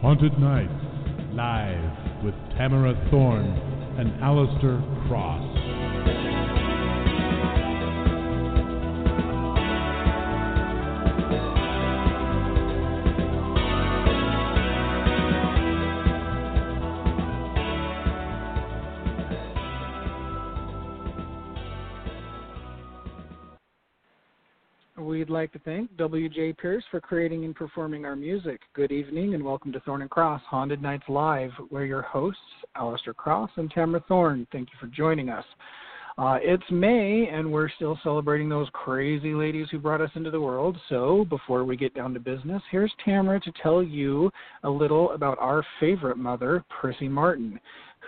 Haunted Nights, live with Tamara Thorne and Alistair Cross. We'd like to thank W.J. Pierce for creating and performing our music. Good evening and welcome to Thorne and Cross Haunted Nights Live. We're your hosts, Alistair Cross and Tamara Thorne. Thank you for joining us. It's May and we're still celebrating those crazy ladies who brought us into the world. So before we get down to business, here's Tamara to tell you a little about our favorite mother, Prissy Martin,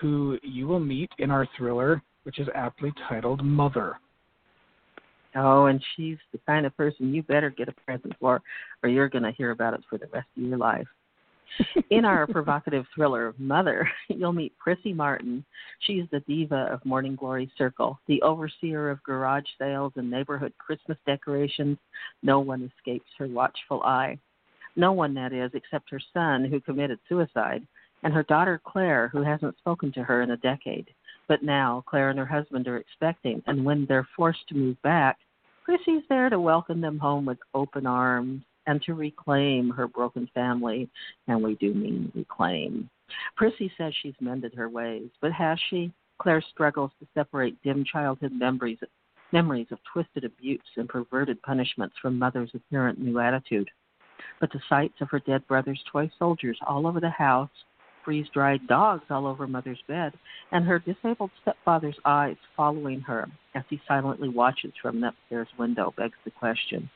who you will meet in our thriller, which is aptly titled Mother. Oh, and she's the kind of person you better get a present for, or you're going to hear about it for the rest of your life. In our provocative thriller, Mother, you'll meet Prissy Martin. She's the diva of Morning Glory Circle, the overseer of garage sales and neighborhood Christmas decorations. No one escapes her watchful eye. No one, that is, except her son, who committed suicide, and her daughter, Claire, who hasn't spoken to her in a decade. But now Claire and her husband are expecting, and when they're forced to move back, Prissy's there to welcome them home with open arms and to reclaim her broken family, and we do mean reclaim. Prissy says she's mended her ways, but has she? Claire struggles to separate dim childhood memories of twisted abuse and perverted punishments from Mother's apparent new attitude. But the sights of her dead brother's toy soldiers all over the house, freeze-dried dogs all over Mother's bed, and her disabled stepfather's eyes following her as he silently watches from an upstairs window begs the question,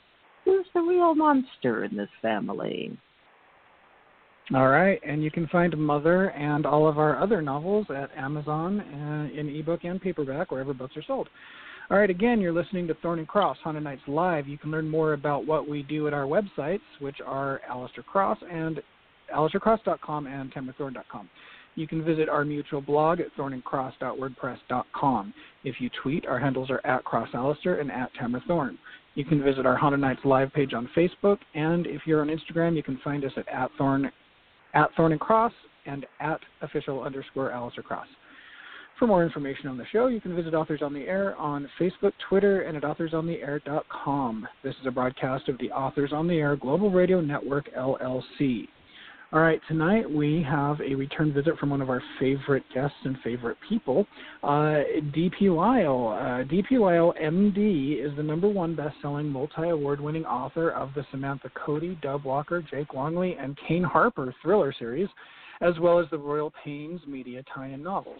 who's the real monster in this family? All right, and you can find Mother and all of our other novels at Amazon in ebook and paperback, wherever books are sold. All right, again, you're listening to Thorne and Cross Haunted Nights Live. You can learn more about what we do at our websites, which are Alistair Cross and AlistairCross.com and TamaraThorne.com. You can visit our mutual blog at ThorneandCross.wordpress.com. If you tweet, our handles are at CrossAlistair and at TamaraThorne. You can visit our Haunted Nights Live page on Facebook, and if you're on Instagram, you can find us at Thorne, at Thorne and Cross, and at official_AlistairCross. For more information on the show, you can visit Authors on the Air on Facebook, Twitter, and at authorsontheair.com. This is a broadcast of the Authors on the Air Global Radio Network, LLC. All right, tonight we have a return visit from one of our favorite guests and favorite people, D.P. Lyle. D.P. Lyle, M.D., is the #1 best-selling, multi-award-winning author of the Samantha Cody, Dub Walker, Jake Longley, and Kane Harper thriller series, as well as the Royal Pains media tie-in novels.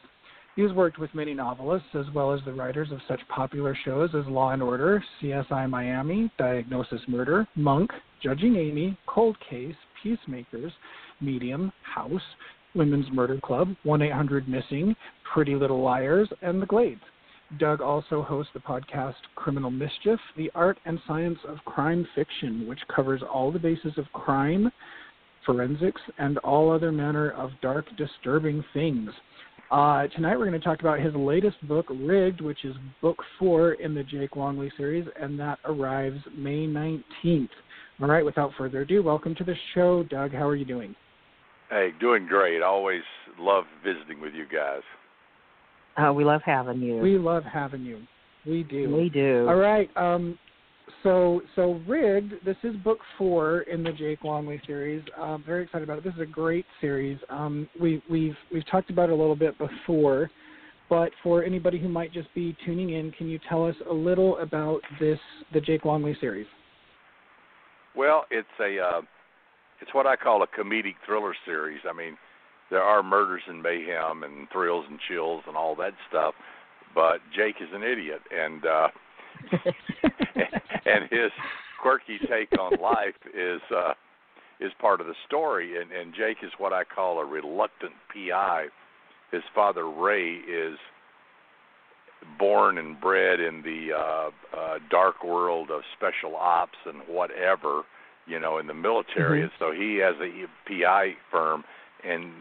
He has worked with many novelists, as well as the writers of such popular shows as Law & Order, CSI: Miami, Diagnosis Murder, Monk, Judging Amy, Cold Case, Peacemakers, Medium, House, Women's Murder Club, 1-800-MISSING, Pretty Little Liars, and The Glades. Doug also hosts the podcast Criminal Mischief: The Art and Science of Crime Fiction, which covers all the bases of crime, forensics, and all other manner of dark, disturbing things. Tonight we're going to talk about his latest book, Rigged, which is book 4 in the Jake Longley series, and that arrives May 19th. All right, without further ado, welcome to the show, Doug. How are you doing? Hey, doing great. Always love visiting with you guys. We love having you. We love having you. We do. We do. All right. So Rigged, this is book 4 in the Jake Longley series. I'm very excited about it. This is a great series. We've talked about it a little bit before, but for anybody who might just be tuning in, can you tell us a little about the Jake Longley series? Well, it's what I call a comedic thriller series. I mean, there are murders and mayhem and thrills and chills and all that stuff, but Jake is an idiot, and and his quirky take on life is part of the story. And Jake is what I call a reluctant PI. His father Ray is born and bred in the dark world of special ops and whatever, you know, in the military. Mm-hmm. And so he has a PI firm, and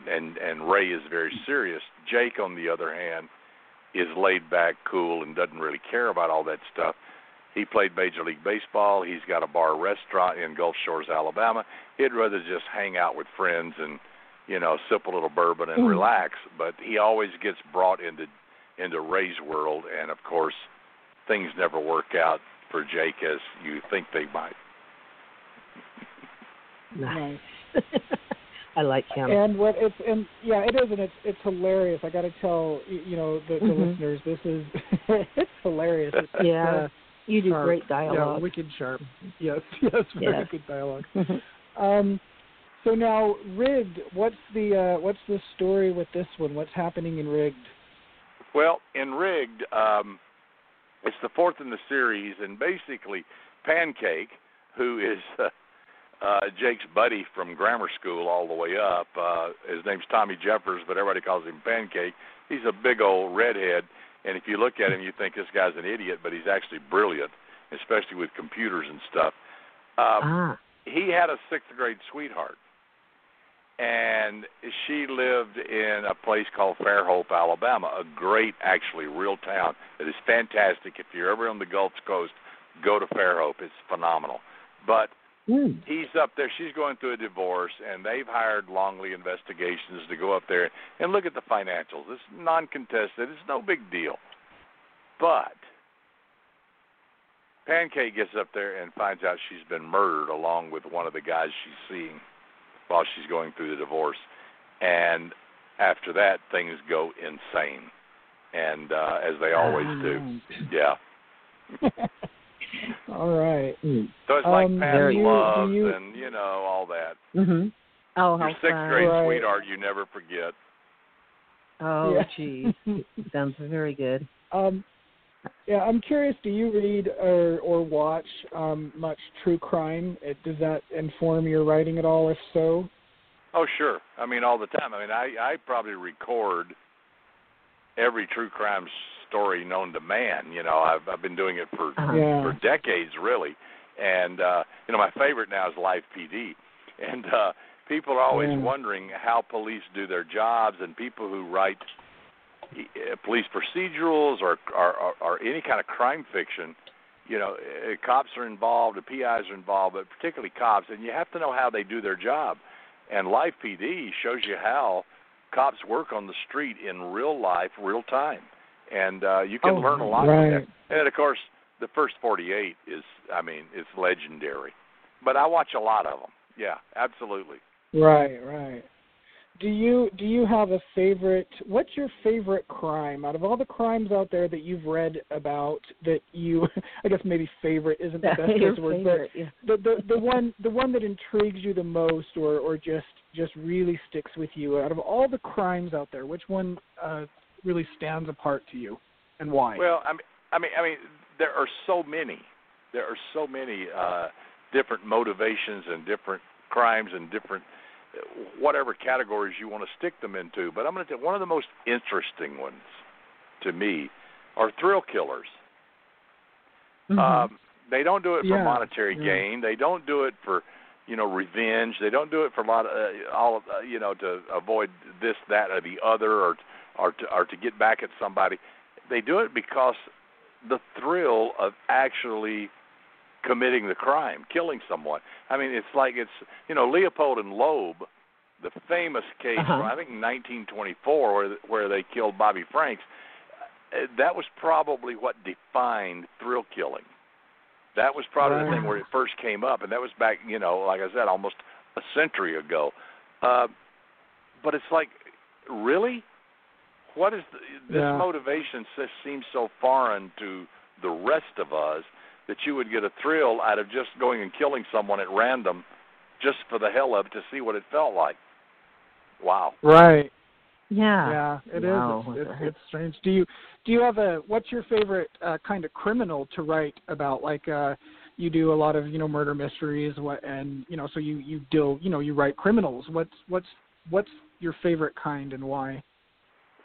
Ray is very serious. Jake, on the other hand, is laid back, cool, and doesn't really care about all that stuff. He played Major League Baseball. He's got a bar restaurant in Gulf Shores, Alabama. He'd rather just hang out with friends and, you know, sip a little bourbon and relax. But he always gets brought into Ray's world, and, of course, things never work out for Jake as you think they might. Nice. I like him. It's hilarious. I got to tell the listeners, this is it's hilarious. It's just, you do sharp, great dialogue. Yeah, wicked sharp. Yes, very good dialogue. So now, Rigged. What's the story with this one? What's happening in Rigged? Well, in Rigged, it's the 4th in the series, and basically, Pancake, who is Jake's buddy from grammar school all the way up. His name's Tommy Jeffers, but everybody calls him Pancake. He's a big old redhead, and if you look at him, you think this guy's an idiot, but he's actually brilliant, especially with computers and stuff. He had a 6th-grade sweetheart, and she lived in a place called Fairhope, Alabama, a great, actually, real town that is fantastic. If you're ever on the Gulf Coast, go to Fairhope. It's phenomenal. But he's up there. She's going through a divorce, and they've hired Longley Investigations to go up there and look at the financials. It's non-contested. It's no big deal. But Pancake gets up there and finds out she's been murdered along with one of the guys she's seeing while she's going through the divorce. And after that, things go insane, and as they always do. Yeah. All right. So it's like past love and, you know, all that. Mm-hmm. Oh, your 6th-grade sweetheart you never forget. Oh, geez. Sounds very good. I'm curious, do you read or watch much true crime? Does that inform your writing at all, if so? Oh, sure. I mean, all the time. I mean, I probably record every true crime story known to man. You know, I've been doing it for decades, really. And my favorite now is Live PD. And people are always wondering how police do their jobs, and people who write police procedurals or any kind of crime fiction, you know, cops are involved, the PIs are involved, but particularly cops, and you have to know how they do their job. And Live PD shows you how cops work on the street in real life, real time. And you can learn a lot from that. And, of course, the first 48 is, I mean, it's legendary. But I watch a lot of them. Yeah, absolutely. Right. Do you have a favorite? What's your favorite crime? Out of all the crimes out there that you've read about that you, I guess maybe favorite isn't the best word, but the one that intrigues you the most or just really sticks with you, out of all the crimes out there, which one really stands apart to you, and why? Well, I mean, there are so many. There are so many different motivations and different crimes and different whatever categories you want to stick them into. But I'm going to tell you, one of the most interesting ones to me are thrill killers. Mm-hmm. They don't do it for monetary gain. They don't do it for revenge. They don't do it for a lot of to avoid this, that, or the other, or to get back at somebody. They do it because the thrill of actually committing the crime, killing someone. I mean, it's like Leopold and Loeb, the famous case from, I think, 1924 where they killed Bobby Franks. That was probably what defined thrill killing. That was probably the thing where it first came up, and that was back, you know, like I said, almost a century ago. But it's like, really? What is this motivation seems so foreign to the rest of us that you would get a thrill out of just going and killing someone at random just for the hell of it to see what it felt like. Wow. Right. Yeah. Yeah, it is. It's strange. Do you have what's your favorite kind of criminal to write about? Like, you do a lot of, you know, murder mysteries, and, you know, so you deal, you know, you write criminals. What's your favorite kind and why?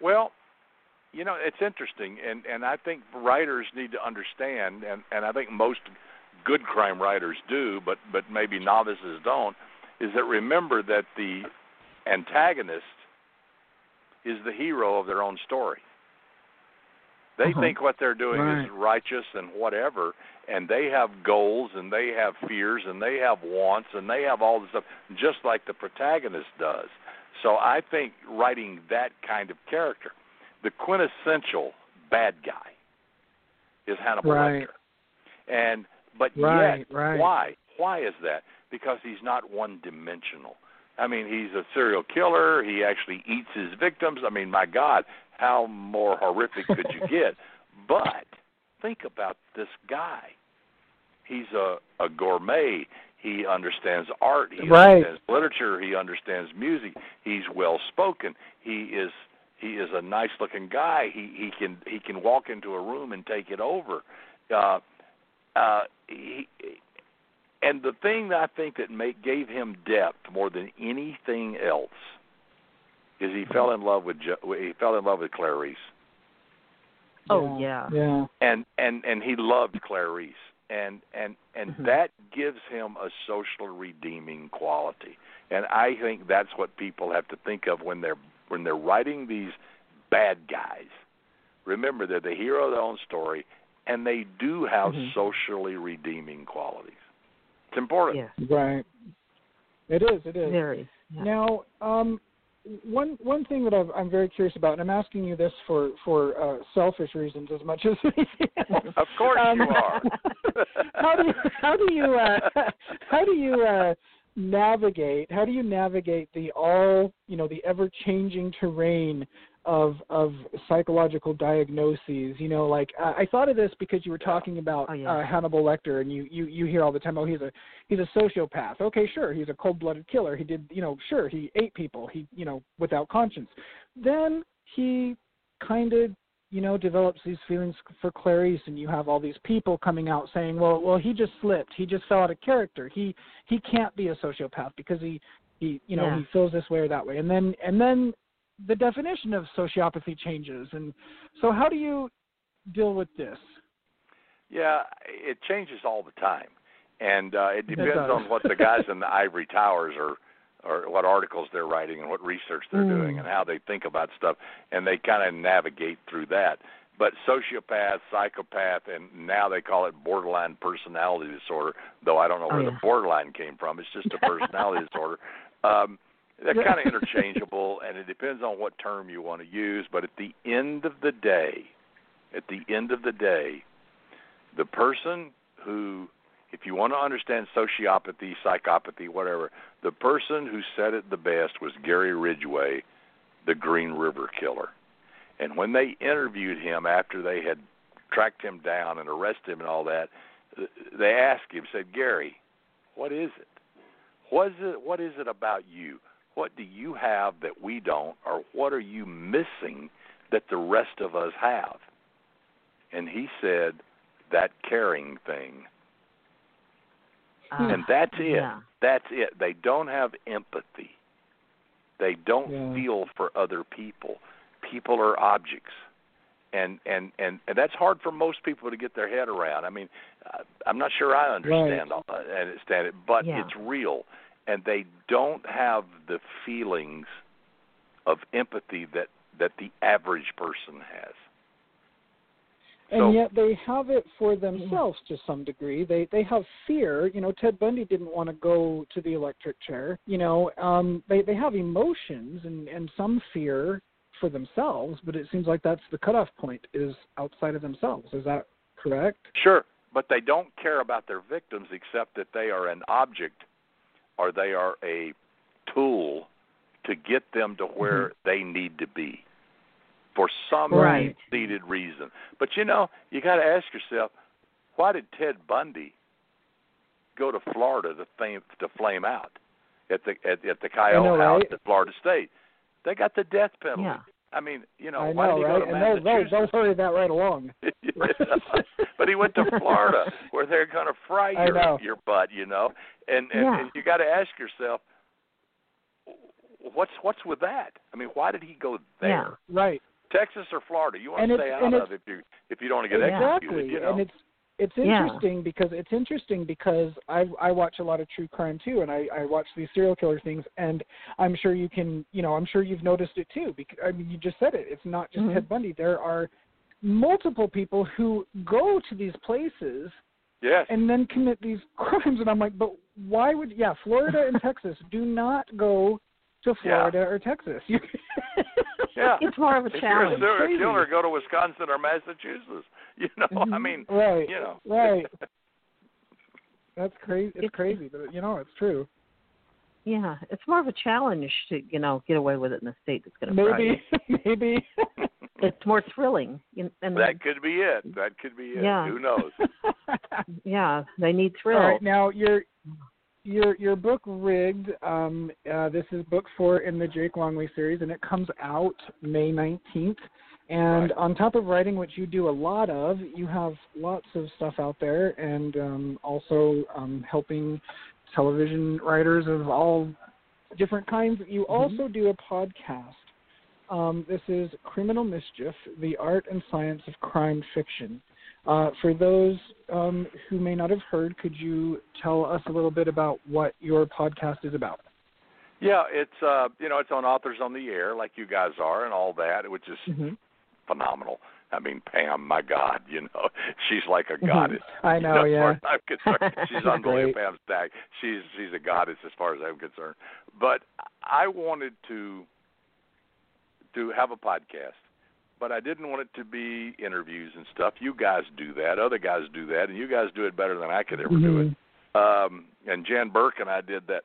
Well, you know, it's interesting, and I think writers need to understand, and I think most good crime writers do, but maybe novices don't, is that remember that the antagonist is the hero of their own story. They think what they're doing is righteous and whatever, and they have goals, and they have fears, and they have wants, and they have all this stuff, just like the protagonist does. So I think writing that kind of character, the quintessential bad guy is Hannibal Lecter. But yet, why? Why is that? Because he's not one-dimensional. I mean, he's a serial killer. He actually eats his victims. I mean, my God, how more horrific could you get? But think about this guy. He's a gourmet. He understands art. He understands literature. He understands music. He's well-spoken. He is a nice-looking guy. He can walk into a room and take it over. And the thing that I think that gave him depth more than anything else is he fell in love with Clarice. Oh yeah. And he loved Clarice, and that gives him a social redeeming quality. And I think that's what people have to think of when they're writing these bad guys. Remember, they're the hero of their own story, and they do have socially redeeming qualities. It's important. Yeah. Right. It is. Very. Yeah. Now, one thing that I'm very curious about, and I'm asking you this for selfish reasons as much as anything else. Of course you are. How do you navigate? How do you navigate the ever-changing terrain of psychological diagnoses? You know, like I thought of this because you were talking about Hannibal Lecter, and you hear all the time, he's a sociopath. Okay, sure, he's a cold-blooded killer. He did, you know, sure, he ate people. He, you know, without conscience. Then he kind of, you know, develops these feelings for Clarice, and you have all these people coming out saying, well, he just slipped. He just fell out of character. He can't be a sociopath because he feels this way or that way. And then the definition of sociopathy changes. And so how do you deal with this? Yeah, it changes all the time. And it depends on what the guys in the ivory towers are, or what articles they're writing and what research they're doing and how they think about stuff. And they kind of navigate through that. But sociopath, psychopath, and now they call it borderline personality disorder, though I don't know where the borderline came from. It's just a personality disorder. They're kind of interchangeable, and it depends on what term you want to use. But at the end of the day, the person who, if you want to understand sociopathy, psychopathy, whatever, the person who said it the best was Gary Ridgway, the Green River Killer. And when they interviewed him after they had tracked him down and arrested him and all that, they asked him, said, Gary, what is it? What is it about you? What do you have that we don't, or what are you missing that the rest of us have? And he said, that caring thing. And that's it. Yeah. That's it. They don't have empathy. They don't feel for other people. People are objects. And that's hard for most people to get their head around. I mean, I'm not sure I understand it, but it's real. And they don't have the feelings of empathy that the average person has. And yet they have it for themselves to some degree. They have fear. You know, Ted Bundy didn't want to go to the electric chair. You know, they have emotions and some fear for themselves, but it seems like that's the cutoff point, is outside of themselves. Is that correct? Sure. but they don't care about their victims except that they are an object or they are a tool to get them to where they need to be for some seated reason. But, you know, you got to ask yourself, why did Ted Bundy go to Florida to flame out at the Coyote House at Florida State? They got the death penalty. Yeah. I mean, you know, why did he go to Massachusetts? They'll hurry that right along. But he went to Florida where they're going to fry your butt, you know. And you got to ask yourself, what's with that? I mean, why did he go there? Yeah, right. Texas or Florida? You want to stay out of if you don't want to get executed, you know. And it's interesting because I watch a lot of true crime too, and I watch these serial killer things, and I'm sure you can, you know, I'm sure you've noticed it too. Because I mean, you just said it. It's not just Ted Bundy. There are multiple people who go to these places, and then commit these crimes. And I'm like, but why would Florida and Texas do not go to Florida or Texas? It's more of a challenge. If you're a serial killer, go to Wisconsin or Massachusetts. You know, I mean, you know. Right. That's crazy. It's crazy, but, you know, it's true. Yeah, it's more of a challenge to, you know, get away with it in a state that's going to fry you. Maybe. It's more thrilling. And that could be it. That could be it. Yeah. Who knows? Yeah, they need thrill. All right, now, your book, Rigged, this is book 4 in the Jake Longley series, and it comes out May 19th. And on top of writing, which you do a lot of, you have lots of stuff out there, and also helping television writers of all different kinds. You also do a podcast. This is Criminal Mischief: The Art and Science of Crime Fiction. For those who may not have heard, could you tell us a little bit about what your podcast is about? Yeah, it's you know, it's on Authors on the Air, like you guys are, and all that, which is phenomenal. I mean, Pam, my God, you know, she's like a goddess. I know, you know, as far as I'm concerned, she's unbelievable. Pam Stack, she's a goddess as far as I'm concerned. But I wanted to have a podcast, but I didn't want it to be interviews and stuff. You guys do that. Other guys do that, and you guys do it better than I could ever do it. And Jan Burke and I did that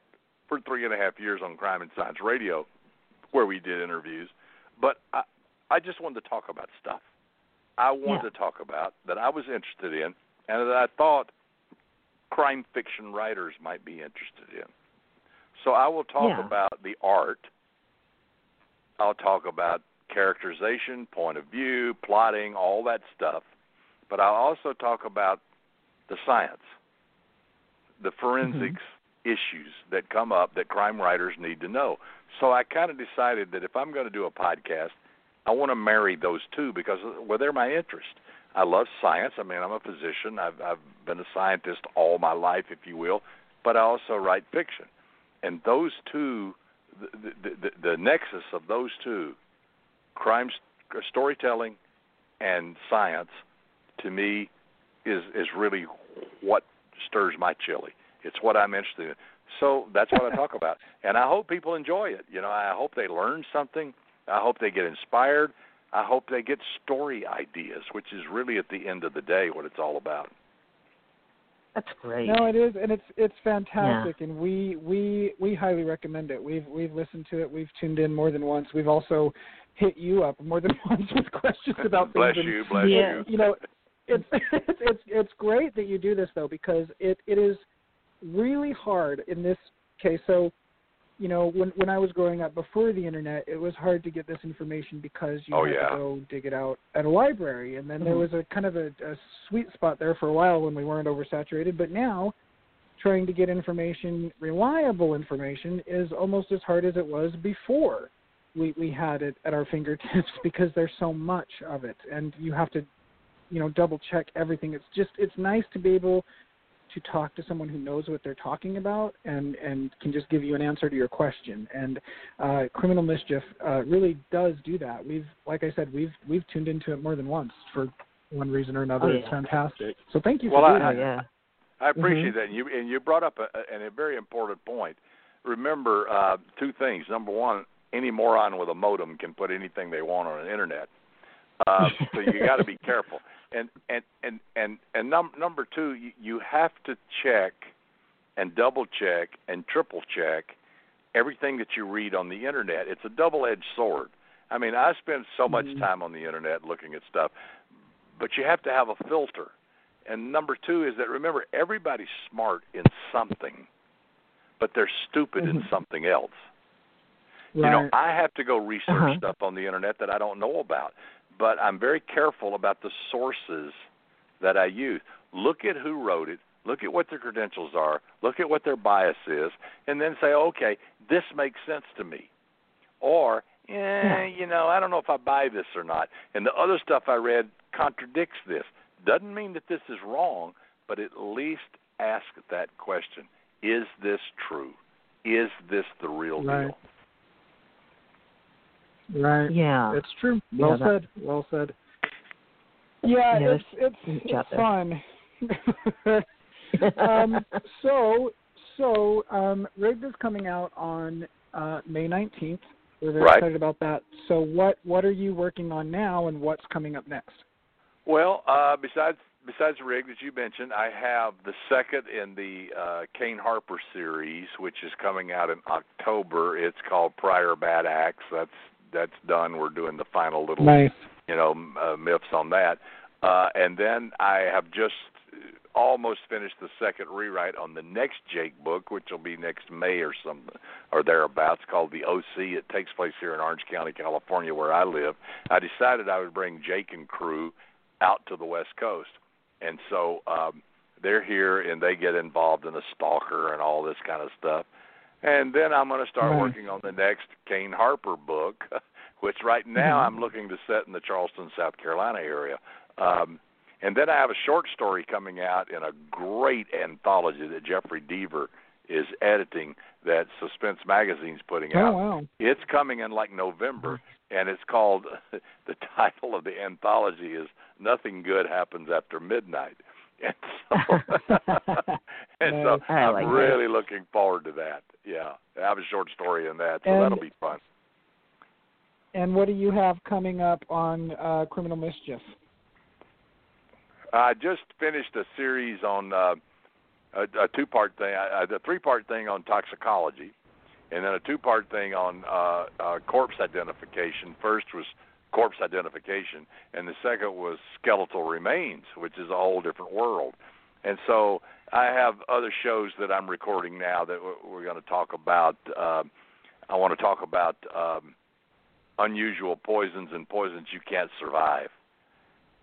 for 3.5 years on Crime and Science Radio, where we did interviews. But I just wanted to talk about stuff I wanted to talk about that I was interested in and that I thought crime fiction writers might be interested in. So I will talk about the art. I'll talk about characterization, point of view, plotting, all that stuff. But I'll also talk about the science, the forensics issues that come up that crime writers need to know. So I kind of decided that if I'm going to do a podcast, I want to marry those two because, well, they're my interest. I love science. I mean, I'm a physician. I've been a scientist all my life, if you will, but I also write fiction. And those two, the nexus of those two, crime storytelling and science, to me is really what stirs my chili. It's what I'm interested in. So that's what I talk about. And I hope people enjoy it. You know, I hope they learn something. I hope they get inspired. I hope they get story ideas, which is really at the end of the day what it's all about. That's great. No, it is, and it's fantastic, and we highly recommend it. We've listened to it. We've tuned in more than once. We've also hit you up more than once with questions about things. Bless you. You know, it's great that you do this though, because it is really hard in this case. So, you know, when I was growing up before the internet, it was hard to get this information because you had to go dig it out at a library. And then there was a kind of a sweet spot there for a while when we weren't oversaturated. But now trying to get information, reliable information, is almost as hard as it was before we had it at our fingertips because there's so much of it. And you have to, you know, double check everything. It's just, it's nice to be able to talk to someone who knows what they're talking about and can just give you an answer to your question. And Criminal Mischief really does do that. We've, like I said, we've tuned into it more than once for one reason or another. It's fantastic. So thank you for doing that. I appreciate that. And you brought up a very important point. Remember two things. Number one, any moron with a modem can put anything they want on the internet. So you got to be careful. And number two, you have to check and double check and triple check everything that you read on the internet. It's a double-edged sword. I mean, I spend so much time on the internet looking at stuff, but you have to have a filter. And number two is that, remember, everybody's smart in something, but they're stupid in something else. Right. You know, I have to go research stuff on the internet that I don't know about, but I'm very careful about the sources that I use. Look at who wrote it. Look at what their credentials are. Look at what their bias is, and then say, okay, this makes sense to me. Or, you know, I don't know if I buy this or not. And the other stuff I read contradicts this. Doesn't mean that this is wrong, but at least ask that question. Is this true? Is this the real deal? Right. Yeah. It's true. Well said. Yeah, yeah, it's fun. So, Rigged is coming out on May 19th. We're very excited about that. So what are you working on now, and what's coming up next? Well, besides Rigged, as you mentioned, I have the second in the Kane Harper series, which is coming out in October. It's called Prior Bad Acts. That's done. We're doing the final little myths on that. And then I have just almost finished the second rewrite on the next Jake book, which will be next May or something or thereabouts, called The O.C. It takes place here in Orange County, California, where I live. I decided I would bring Jake and crew out to the West Coast, and so they're here, and they get involved in a stalker and all this kind of stuff. And then I'm going to start working on the next Kane Harper book, which right now I'm looking to set in the Charleston, South Carolina area. And then I have a short story coming out in a great anthology that Jeffrey Deaver is editing that Suspense Magazine's putting out. Wow. It's coming in like November, and it's called, the title of the anthology is Nothing Good Happens After Midnight. And so, I'm like really looking forward to that. Yeah, I have a short story in that, so that'll be fun. And what do you have coming up on Criminal Mischief? I just finished a series on a two-part thing, a three-part thing on toxicology, and then a two-part thing on corpse identification. First was corpse identification, and the second was skeletal remains, which is a whole different world. And so I have other shows that I'm recording now that we're going to talk about. I want to talk about unusual poisons and poisons you can't survive.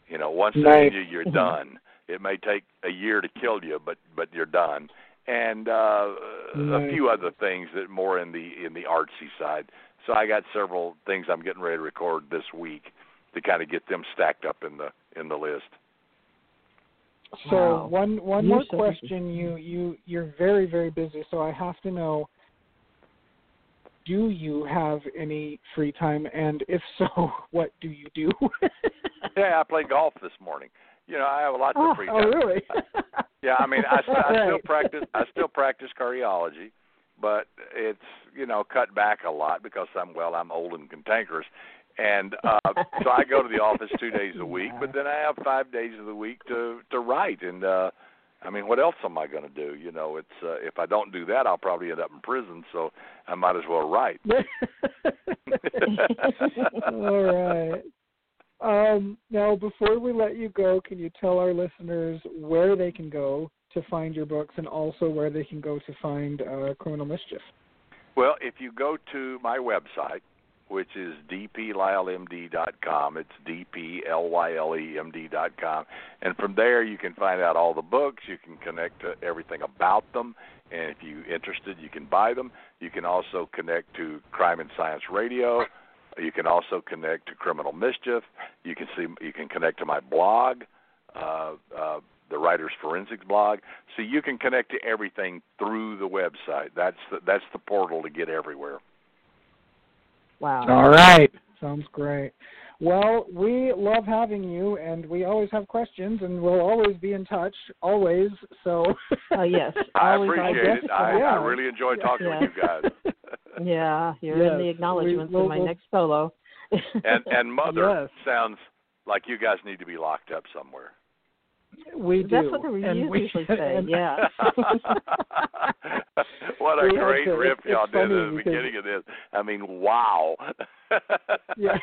You know, once they do you, you're done. It may take a year to kill you, but you're done. And a few other things that more in the artsy side. So I got several things I'm getting ready to record this week to kind of get them stacked up in the list. So one more question. You're very, very busy, so I have to know, do you have any free time? And if so, what do you do? Yeah, I played golf this morning. You know, I have a lot of free time. Oh, really? Yeah, I mean, I still practice cardiology, but it's, you know, cut back a lot because I'm old and cantankerous. And so I go to the office 2 days a week, but then I have 5 days of the week to write. And, I mean, what else am I going to do? You know, it's if I don't do that, I'll probably end up in prison, so I might as well write. All right. Now, before we let you go, can you tell our listeners where they can go to find your books and also where they can go to find Criminal Mischief? Well, if you go to my website, which is dplylemd.com, it's dplylemd.com, and from there you can find out all the books, you can connect to everything about them, and if you're interested, you can buy them. You can also connect to Crime and Science Radio. You can also connect to Criminal Mischief. You can connect to my blog, the Writer's Forensics blog. So you can connect to everything through the website. That's the portal to get everywhere. Wow. All right. Sounds great. Well, we love having you, and we always have questions, and we'll always be in touch, always. So, yes. I appreciate it. I really enjoy talking with you guys. Yeah, you're in the acknowledgments in my next solo. And mother sounds Like, you guys need to be locked up somewhere. We do. That's what the reviews usually say, yeah. What a great rip y'all did at the beginning of this. I mean, wow. Yeah.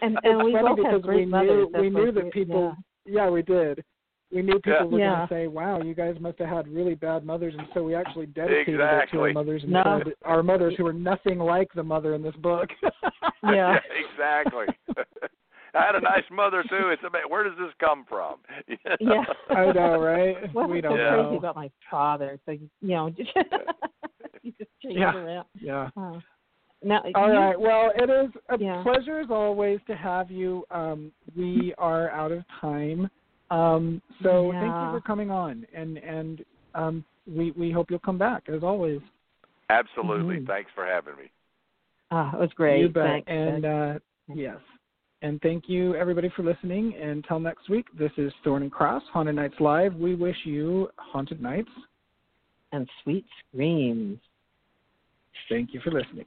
And we both have great mothers. We knew that people, yeah, we did. We knew people were going to say, wow, you guys must have had really bad mothers, and so we actually dedicated it to our mothers and told our mothers who were nothing like the mother in this book. Yeah. Exactly. I had a nice mother, too. It's amazing. Where does this come from? You know? Yeah. I know, right? Well, we don't know. Crazy about my father. So, you know, you just change around. Yeah. Now, All right. Well, it is a pleasure, as always, to have you. We are out of time. So thank you for coming on. And we hope you'll come back, as always. Absolutely. Mm-hmm. Thanks for having me. It was great. You bet. Thanks. And, yes. And thank you, everybody, for listening. Until next week, this is Thorne and Cross, Haunted Nights Live. We wish you haunted nights. And sweet screams. Thank you for listening.